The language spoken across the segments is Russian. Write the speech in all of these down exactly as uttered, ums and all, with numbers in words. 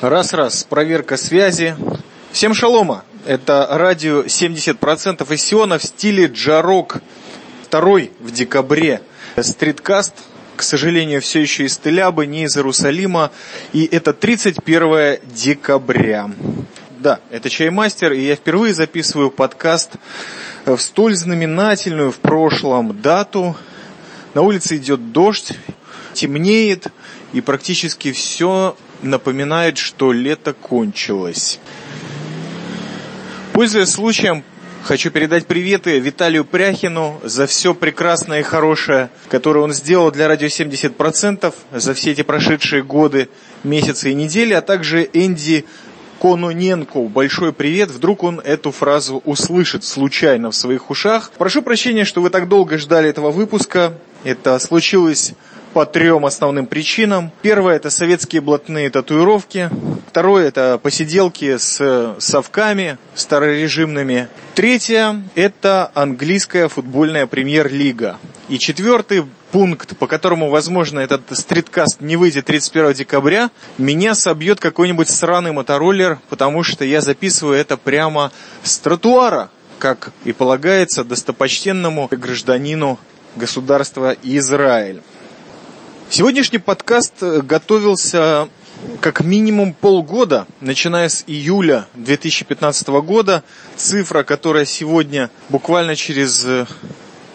Раз-раз, проверка связи. Всем шалома. Это радио семьдесят процентов из Сиона в стиле джарок. Второй в декабре стриткаст. К сожалению, все еще из Тель-Абы, не из Иерусалима. И это тридцать первое декабря. Да, это Чаймастер, и я впервые записываю подкаст в столь знаменательную в прошлом дату. На улице идет дождь, темнеет, и практически все напоминает, что лето кончилось. Пользуясь случаем, хочу передать приветы Виталию Пряхину за все прекрасное и хорошее, которое он сделал для радио семьдесят процентов за все эти прошедшие годы, месяцы и недели, а также Энди Кононенко. Большой привет. Вдруг он эту фразу услышит случайно в своих ушах. Прошу прощения, что вы так долго ждали этого выпуска. Это случилось по трем основным причинам. Первое – это советские блатные татуировки. Второе – это посиделки с совками старорежимными. Третье – это английская футбольная премьер-лига. И четвертый пункт, по которому, возможно, этот стриткаст не выйдет тридцать первого декабря, меня собьет какой-нибудь сраный мотороллер, потому что я записываю это прямо с тротуара, как и полагается достопочтенному гражданину государства Израиль. Сегодняшний подкаст готовился как минимум полгода, начиная с июля две тысячи пятнадцатого года. Цифра, которая сегодня буквально через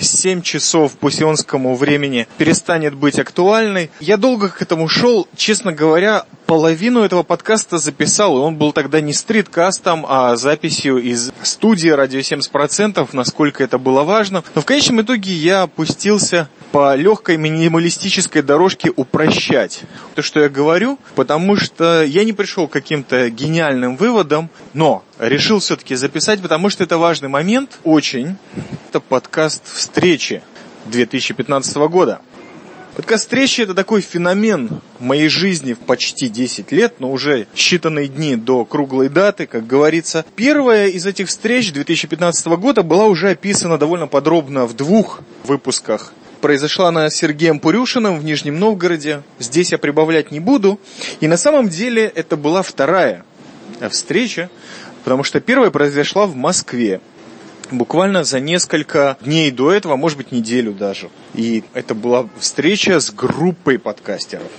семь часов по сионскому времени перестанет быть актуальной. Я долго к этому шел, честно говоря, половину этого подкаста записал, и он был тогда не стриткастом, а записью из студии «Радио семьдесят процентов», насколько это было важно. Но в конечном итоге я опустился по легкой минималистической дорожке упрощать то, что я говорю, потому что я не пришел к каким-то гениальным выводам, но решил все-таки записать, потому что это важный момент, очень. Это подкаст «Встречи» две тысячи пятнадцатого года. Подкаст «Встречи» — это такой феномен моей жизни в почти десять лет, но уже считанные дни до круглой даты, как говорится. Первая из этих встреч две тысячи пятнадцатого года была уже описана довольно подробно в двух выпусках. Произошла она с Сергеем Пурюшиным в Нижнем Новгороде. Здесь я прибавлять не буду. И на самом деле это была вторая встреча, потому что первая произошла в Москве. Буквально за несколько дней до этого, может быть, неделю даже. И это была встреча с группой подкастеров.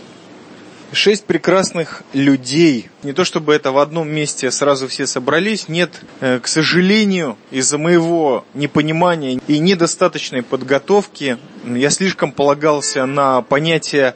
Шесть прекрасных людей. Не то чтобы это в одном месте сразу все собрались. Нет, к сожалению, из-за моего непонимания и недостаточной подготовки я слишком полагался на понятие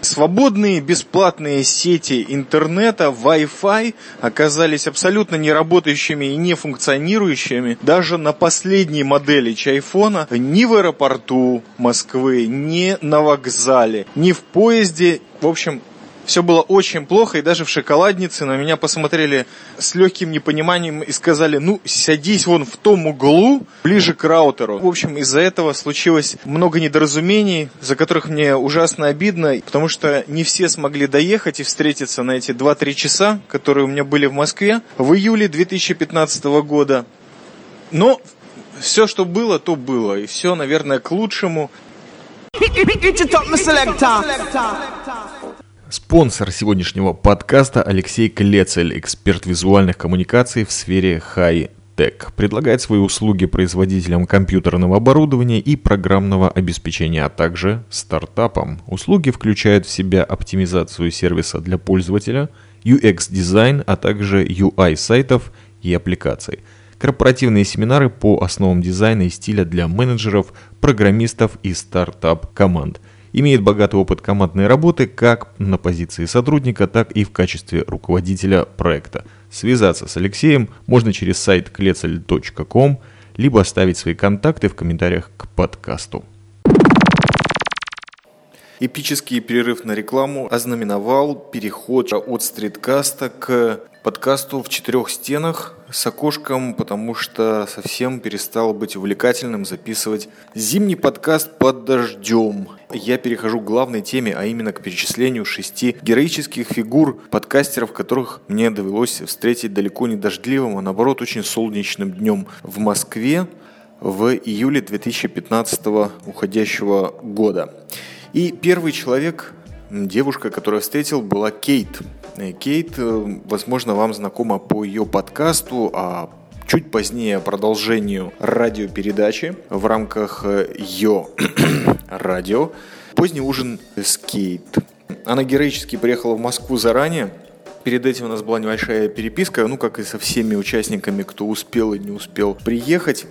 свободные бесплатные сети интернета, Wi-Fi оказались абсолютно неработающими и не функционирующими даже на последней модели чайфона ни в аэропорту Москвы, ни на вокзале, ни в поезде. В общем, все было очень плохо, и даже в шоколаднице на меня посмотрели с легким непониманием и сказали: ну, садись вон в том углу, ближе к раутеру. В общем, из-за этого случилось много недоразумений, за которых мне ужасно обидно, потому что не все смогли доехать и встретиться на эти два-три часа, которые у меня были в Москве в июле две тысячи пятнадцатого года. Но все, что было, то было, и все, наверное, к лучшему. Спонсор сегодняшнего подкаста — Алексей Клецель, эксперт визуальных коммуникаций в сфере хай-тек. Предлагает свои услуги производителям компьютерного оборудования и программного обеспечения, а также стартапам. Услуги включают в себя оптимизацию сервиса для пользователя, ю экс-дизайн, а также ю ай-сайтов и аппликаций. Корпоративные семинары по основам дизайна и стиля для менеджеров, программистов и стартап-команд. Имеет богатый опыт командной работы как на позиции сотрудника, так и в качестве руководителя проекта. Связаться с Алексеем можно через сайт клетсель точка ком, либо оставить свои контакты в комментариях к подкасту. Эпический перерыв на рекламу ознаменовал переход от стриткаста к подкасту в четырех стенах с окошком, потому что совсем перестало быть увлекательным записывать зимний подкаст под дождем. Я перехожу к главной теме, а именно к перечислению шести героических фигур подкастеров, которых мне довелось встретить далеко не дождливым, а наоборот очень солнечным днем в Москве. в июле две тысячи пятнадцатого уходящего года. И первый человек, девушка, которую я встретил, была Кейт. Кейт, возможно, вам знакома по ее подкасту, а чуть позднее продолжению радиопередачи в рамках ее радио «Поздний ужин с Кейт». Она героически приехала в Москву заранее. Перед этим у нас была небольшая переписка, ну, как и со всеми участниками, кто успел и не успел приехать,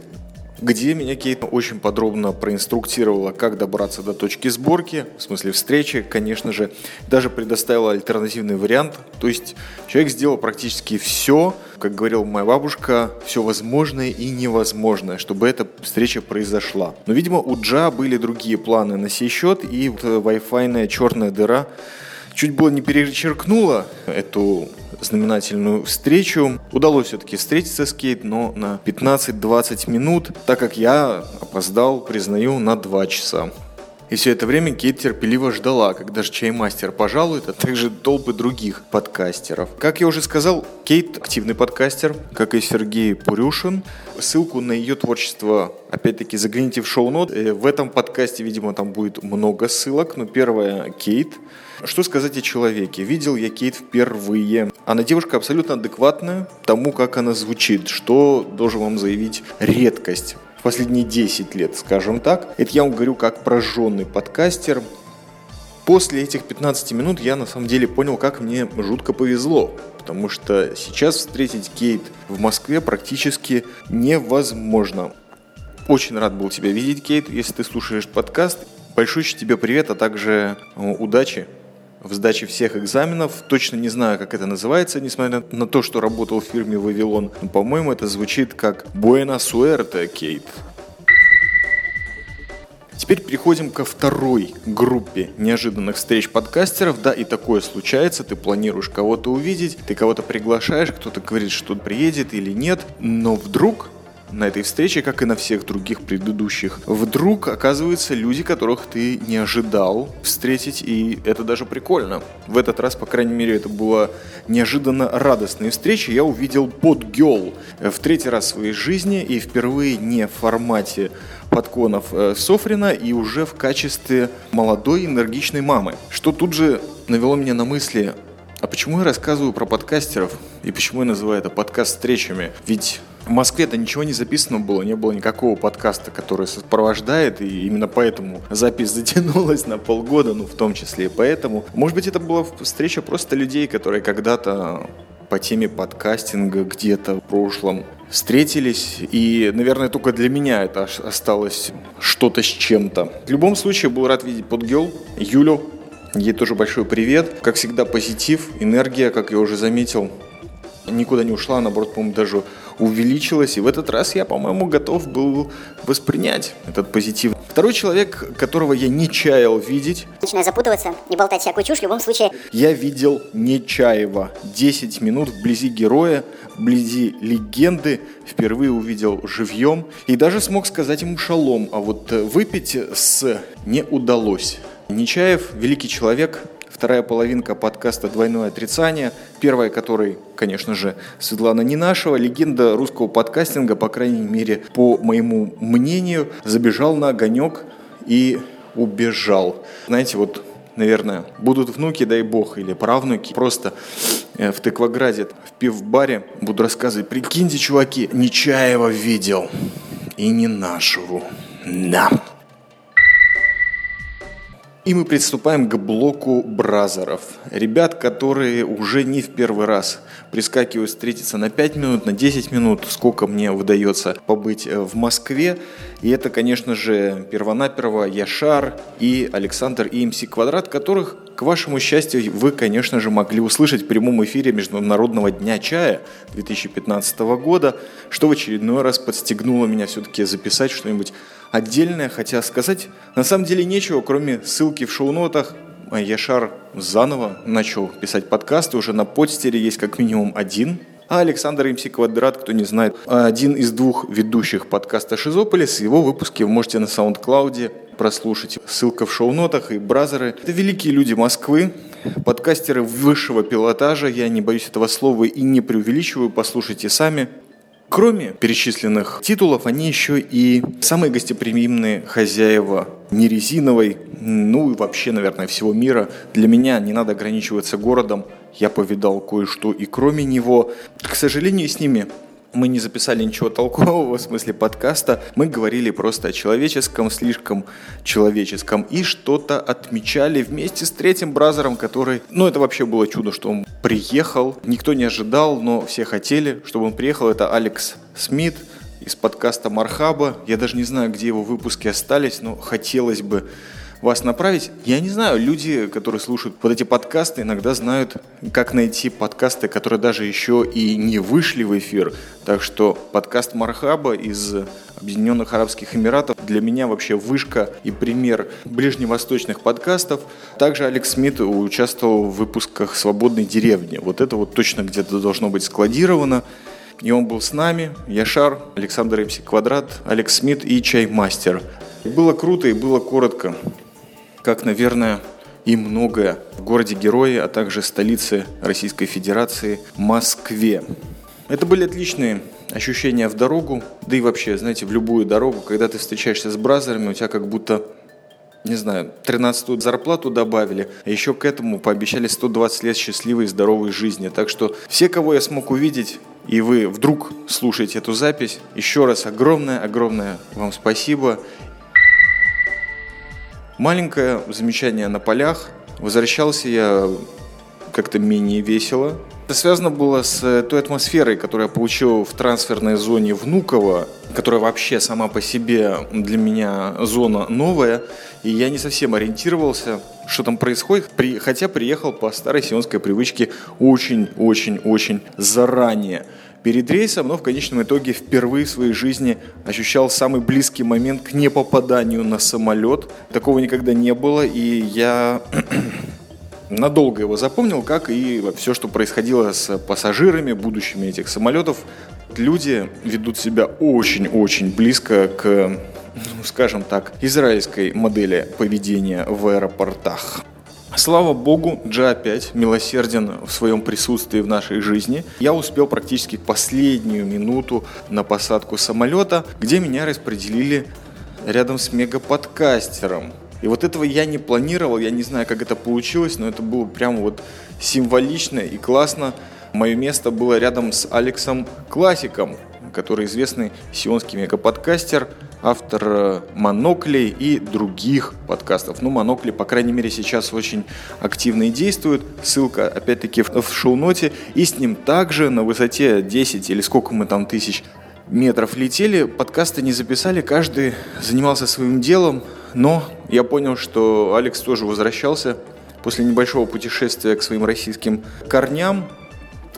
где меня Кейт очень подробно проинструктировала, как добраться до точки сборки, в смысле встречи, конечно же, даже предоставила альтернативный вариант. То есть человек сделал практически все, как говорила моя бабушка, все возможное и невозможное, чтобы эта встреча произошла. Но, видимо, у Джа были другие планы на сей счет, и вот вай-файная черная дыра чуть было не перечеркнула эту знаменательную встречу. Удалось все-таки встретиться с Кейт, но на пятнадцать-двадцать минут, так как я опоздал, признаю, на два часа. И все это время Кейт терпеливо ждала, когда же чаймастер пожалует, а также толпы других подкастеров. Как я уже сказал, Кейт активный подкастер, как и Сергей Пурюшин. Ссылку на ее творчество, опять-таки, загляните в шоу-нот. В этом подкасте, видимо, там будет много ссылок, но первая – Кейт. Что сказать о человеке? Видел я Кейт впервые. Она девушка абсолютно адекватная тому, как она звучит, что, должен вам заявить, редкость. В последние десять лет, скажем так. Это я вам говорю как прожженный подкастер. После этих пятнадцати минут я на самом деле понял, как мне жутко повезло. Потому что сейчас встретить Кейт в Москве практически невозможно. Очень рад был тебя видеть, Кейт, если ты слушаешь подкаст. Большущий тебе привет, а также удачи в сдаче всех экзаменов. Точно не знаю, как это называется, несмотря на то, что работал в фирме «Вавилон». Но, по-моему, это звучит как «Буэна суэрте, Кейт». Теперь переходим ко второй группе неожиданных встреч подкастеров. Да, и такое случается. Ты планируешь кого-то увидеть, ты кого-то приглашаешь, кто-то говорит, что приедет или нет. Но вдруг на этой встрече, как и на всех других предыдущих, вдруг оказываются люди, которых ты не ожидал встретить, и это даже прикольно. В этот раз, по крайней мере, это была неожиданно радостная встреча. Я увидел Bot Girl в третий раз в своей жизни, и впервые не в формате подконов Софрина, и уже в качестве молодой энергичной мамы. Что тут же навело меня на мысли, а почему я рассказываю про подкастеров, и почему я называю это подкаст-встречами? Ведь в Москве-то ничего не записано было, не было никакого подкаста, который сопровождает, и именно поэтому запись затянулась на полгода, ну в том числе и поэтому. Может быть, это была встреча просто людей, которые когда-то по теме подкастинга где-то в прошлом встретились, и, наверное, только для меня это осталось что-то с чем-то. В любом случае, был рад видеть Подгел Юлю, ей тоже большой привет. Как всегда, позитив, энергия, как я уже заметил, никуда не ушла, наоборот, по-моему, даже увеличилась. И в этот раз я, по-моему, готов был воспринять этот позитив. Второй человек, которого я не чаял видеть... Начинаю запутываться, не болтать всякую чушь, в любом случае... Я видел Нечаева. десять минут вблизи героя, вблизи легенды. Впервые увидел живьем. И даже смог сказать ему шалом. А вот выпить с не удалось. Нечаев, великий человек... Вторая половинка подкаста «Двойное отрицание», первая которой, конечно же, Светлана Ненашева, легенда русского подкастинга, по крайней мере, по моему мнению, забежал на огонек и убежал. Знаете, вот, наверное, будут внуки, дай бог, или правнуки, просто в Тыкваграде, в пивбаре буду рассказывать, прикиньте, чуваки, Нечаева видел и Ненашеву, да. И мы приступаем к блоку бразеров. Ребят, которые уже не в первый раз прискакивают встретиться на пять минут, на десять минут, сколько мне выдается побыть в Москве. И это, конечно же, первонаперво Яшар и Александр эм эс-Квадрат, которых, к вашему счастью, вы, конечно же, могли услышать в прямом эфире Международного дня чая две тысячи пятнадцатого года, что в очередной раз подстегнуло меня все-таки записать что-нибудь отдельное, хотя сказать на самом деле нечего, кроме ссылки в шоу-нотах. Яшар заново начал писать подкасты, уже на подстере есть как минимум один. А Александр эм эс-Квадрат, кто не знает, один из двух ведущих подкаста «Шизополис». Его выпуски вы можете на SoundCloud прослушать. Ссылка в шоу-нотах. И бразеры – это великие люди Москвы, подкастеры высшего пилотажа. Я не боюсь этого слова и не преувеличиваю, послушайте сами. Кроме перечисленных титулов, они еще и самые гостеприимные хозяева нерезиновой, ну и вообще, наверное, всего мира. Для меня не надо ограничиваться городом, я повидал кое-что и кроме него. К сожалению, с ними мы не записали ничего толкового, в смысле подкаста. Мы говорили просто о человеческом, слишком человеческом. И что-то отмечали вместе с третьим бразером, который... Ну, это вообще было чудо, что он приехал. Никто не ожидал, но все хотели, чтобы он приехал. Это Алекс Смит из подкаста «Мархаба». Я даже не знаю, где его выпуски остались, но хотелось бы вас направить. Я не знаю, люди, которые слушают вот эти подкасты, иногда знают, как найти подкасты, которые даже еще и не вышли в эфир. Так что подкаст Мархаба из Объединенных Арабских Эмиратов для меня вообще вышка и пример ближневосточных подкастов. Также Алекс Смит участвовал в выпусках «Свободной деревни». Вот это вот точно где-то должно быть складировано. И он был с нами. Яшар, Александр эм эс-Квадрат, Алекс Смит и Чаймастер. Было круто и было коротко. Как, наверное, и многое в городе-герое, а также столице Российской Федерации Москве. Это были отличные ощущения в дорогу, да и вообще, знаете, в любую дорогу, когда ты встречаешься с бразерами, у тебя как будто, не знаю, тринадцатую зарплату добавили, а еще к этому пообещали сто двадцать лет счастливой и здоровой жизни. Так что все, кого я смог увидеть, и вы вдруг слушаете эту запись, еще раз огромное-огромное вам спасибо. Маленькое замечание на полях. Возвращался я как-то менее весело. Это связано было с той атмосферой, которую я получил в трансферной зоне Внуково, которая вообще сама по себе для меня зона новая, и я не совсем ориентировался, что там происходит, при, хотя приехал по старой сионской привычке очень-очень-очень заранее. Перед рейсом, но в конечном итоге впервые в своей жизни ощущал самый близкий момент к непопаданию на самолет. Такого никогда не было, и я надолго его запомнил, как и все, что происходило с пассажирами, будущими этих самолетов. Люди ведут себя очень-очень близко к, ну, скажем так, израильской модели поведения в аэропортах. Слава богу, Джа опять милосерден в своем присутствии в нашей жизни. Я успел практически последнюю минуту на посадку самолета, где меня распределили рядом с мегаподкастером. И вот этого я не планировал, я не знаю, как это получилось, но это было прям вот символично и классно. Мое место было рядом с Алексом Классиком, который известный сионский мегаподкастер, автор «Монокли» и других подкастов. Ну, «Монокли», по крайней мере, сейчас очень активно и действует. Ссылка, опять-таки, в шоу-ноте. И с ним также на высоте десять или сколько мы там тысяч метров летели. Подкасты не записали, каждый занимался своим делом. Но я понял, что Алекс тоже возвращался после небольшого путешествия к своим российским корням.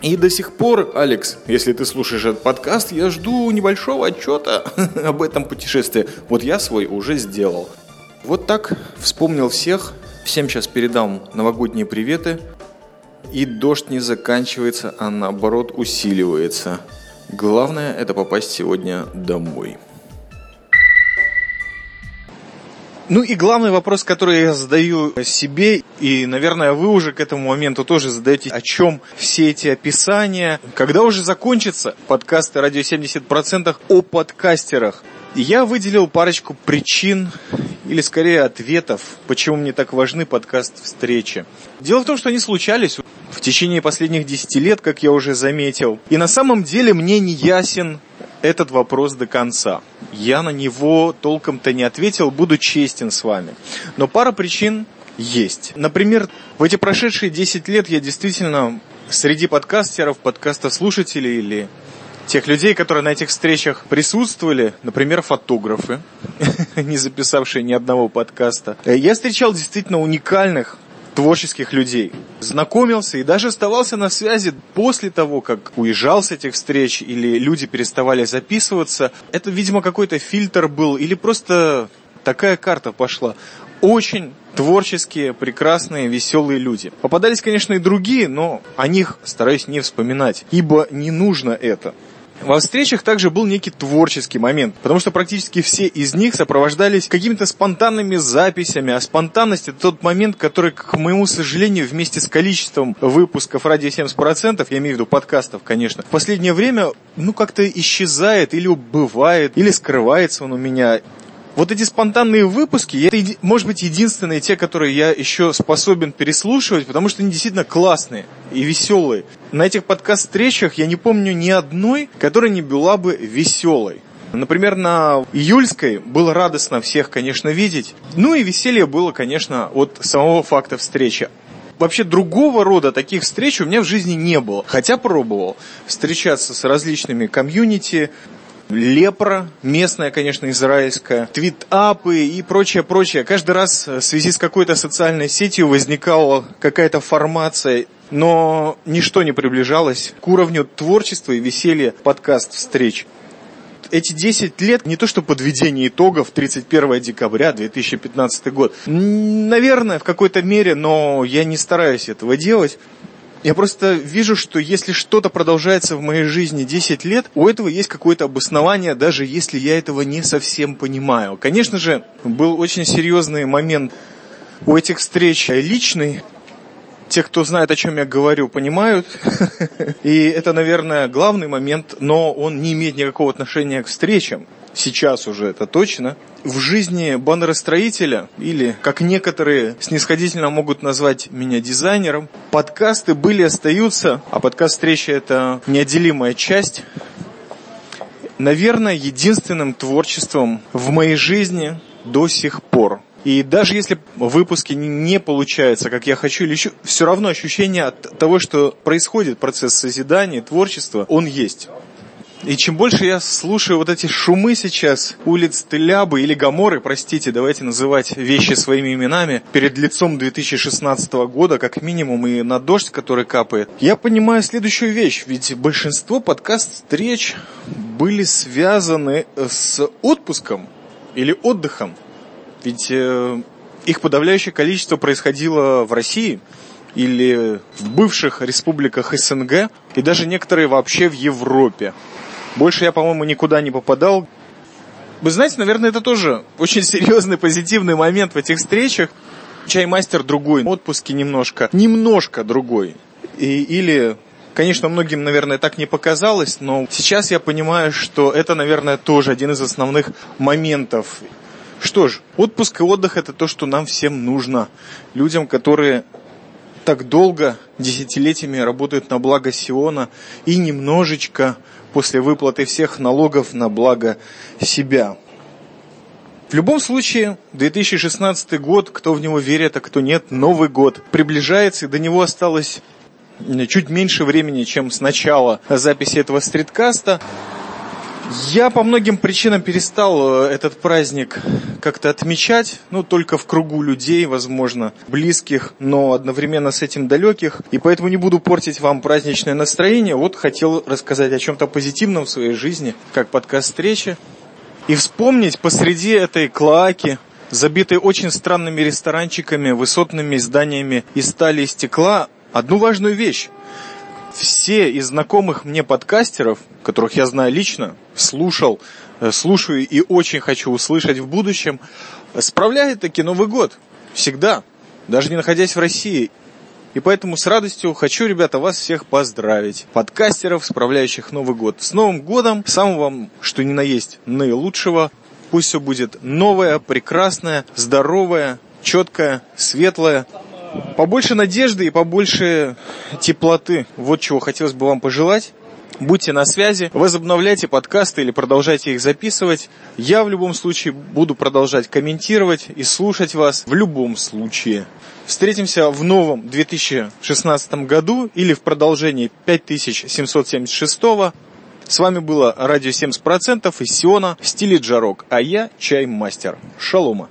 И до сих пор, Алекс, если ты слушаешь этот подкаст, я жду небольшого отчета об этом путешествии. Вот я свой уже сделал. Вот так вспомнил всех. Всем сейчас передам новогодние приветы. И дождь не заканчивается, а наоборот усиливается. Главное – это попасть сегодня домой. Ну и главный вопрос, который я задаю себе, и, наверное, вы уже к этому моменту тоже задаете, о чем все эти описания, когда уже закончатся подкасты «Радио семьдесят процентов» о подкастерах. Я выделил парочку причин, или скорее ответов, почему мне так важны подкаст-встречи. Дело в том, что они случались в течение последних десяти лет, как я уже заметил, и на самом деле мне не ясен этот вопрос до конца. Я на него толком-то не ответил, буду честен с вами. Но пара причин есть. Например, в эти прошедшие десять лет я действительно среди подкастеров, подкастослушателей или тех людей, которые на этих встречах присутствовали, например, фотографы, не записавшие ни одного подкаста, я встречал действительно уникальных творческих людей. Знакомился и даже оставался на связи после того, как уезжал с этих встреч или люди переставали записываться. Это, видимо, какой-то фильтр был или просто такая карта пошла. Очень творческие, прекрасные, веселые люди. Попадались, конечно, и другие, но о них стараюсь не вспоминать, ибо не нужно это. Во встречах также был некий творческий момент, потому что практически все из них сопровождались какими-то спонтанными записями, а спонтанность — это тот момент, который, к моему сожалению, вместе с количеством выпусков «Радио семьдесят процентов», я имею в виду подкастов, конечно, в последнее время, ну, как-то исчезает или убывает, или скрывается он у меня. Вот эти спонтанные выпуски, это, может быть, единственные те, которые я еще способен переслушивать, потому что они действительно классные и веселые. На этих подкаст-встречах я не помню ни одной, которая не была бы веселой. Например, на июльской было радостно всех, конечно, видеть. Ну и веселье было, конечно, от самого факта встречи. Вообще другого рода таких встреч у меня в жизни не было. Хотя пробовал встречаться с различными комьюнити, Лепра, местная, конечно, израильская, твит-апы и прочее-прочее. Каждый раз в связи с какой-то социальной сетью возникала какая-то формация, но ничто не приближалось к уровню творчества и веселья подкаст-встреч. Эти десять лет не то что подведение итогов тридцать первого декабря две тысячи пятнадцатый год. Наверное, в какой-то мере, но я не стараюсь этого делать. Я просто вижу, что если что-то продолжается в моей жизни десять лет, у этого есть какое-то обоснование, даже если я этого не совсем понимаю. Конечно же, был очень серьезный момент у этих встреч личный. Те, кто знает, о чем я говорю, понимают. И это, наверное, главный момент, но он не имеет никакого отношения к встречам. Сейчас уже это точно. В жизни баннеростроителя, или, как некоторые снисходительно могут назвать меня, дизайнером, подкасты были и остаются, а подкаст-встреча — это неотделимая часть, наверное, единственным творчеством в моей жизни до сих пор. И даже если выпуски не получаются, как я хочу, или еще, все равно ощущение от того, что происходит процесс созидания, творчества, он есть. И чем больше я слушаю вот эти шумы сейчас, улиц Тель-Абы или Гаморы, простите, давайте называть вещи своими именами, перед лицом две тысячи шестнадцатого года, как минимум, и на дождь, который капает, я понимаю следующую вещь, ведь большинство подкаст-встреч были связаны с отпуском или отдыхом, ведь э, их подавляющее количество происходило в России, или в бывших республиках СНГ, и даже некоторые вообще в Европе. Больше я, по-моему, никуда не попадал. Вы знаете, наверное, это тоже очень серьезный позитивный момент в этих встречах. Чаймастер другой, отпуски немножко, немножко другой. И, или, конечно, многим, наверное, так не показалось, но сейчас я понимаю, что это, наверное, тоже один из основных моментов. Что ж, отпуск и отдых – это то, что нам всем нужно. Людям, которые так долго, десятилетиями работают на благо Сиона и немножечко после выплаты всех налогов на благо себя. В любом случае, две тысячи шестнадцатый год, кто в него верит, а кто нет, Новый год приближается, и до него осталось чуть меньше времени, чем с начала записи этого стриткаста. Я по многим причинам перестал этот праздник как-то отмечать, ну, только в кругу людей, возможно, близких, но одновременно с этим далеких, и поэтому не буду портить вам праздничное настроение. Вот хотел рассказать о чем-то позитивном в своей жизни, как подкаст-встречи, и вспомнить посреди этой клоаки, забитой очень странными ресторанчиками, высотными зданиями из стали и стекла, одну важную вещь. Все из знакомых мне подкастеров, которых я знаю лично, слушал, слушаю и очень хочу услышать в будущем, справляет таки Новый год. Всегда. Даже не находясь в России. И поэтому с радостью хочу, ребята, вас всех поздравить. Подкастеров, справляющих Новый год. С Новым годом. Самого вам, что ни на есть, наилучшего. Пусть все будет новое, прекрасное, здоровое, четкое, светлое. Побольше надежды и побольше теплоты. Вот чего хотелось бы вам пожелать. Будьте на связи, возобновляйте подкасты или продолжайте их записывать. Я в любом случае буду продолжать комментировать и слушать вас в любом случае. Встретимся в новом две тысячи шестнадцатом году или в продолжении пять тысяч семьсот семьдесят шестого. С вами было Радио семьдесят процентов из Сиона в стиле джарок, а я Чаймастер. Шалома.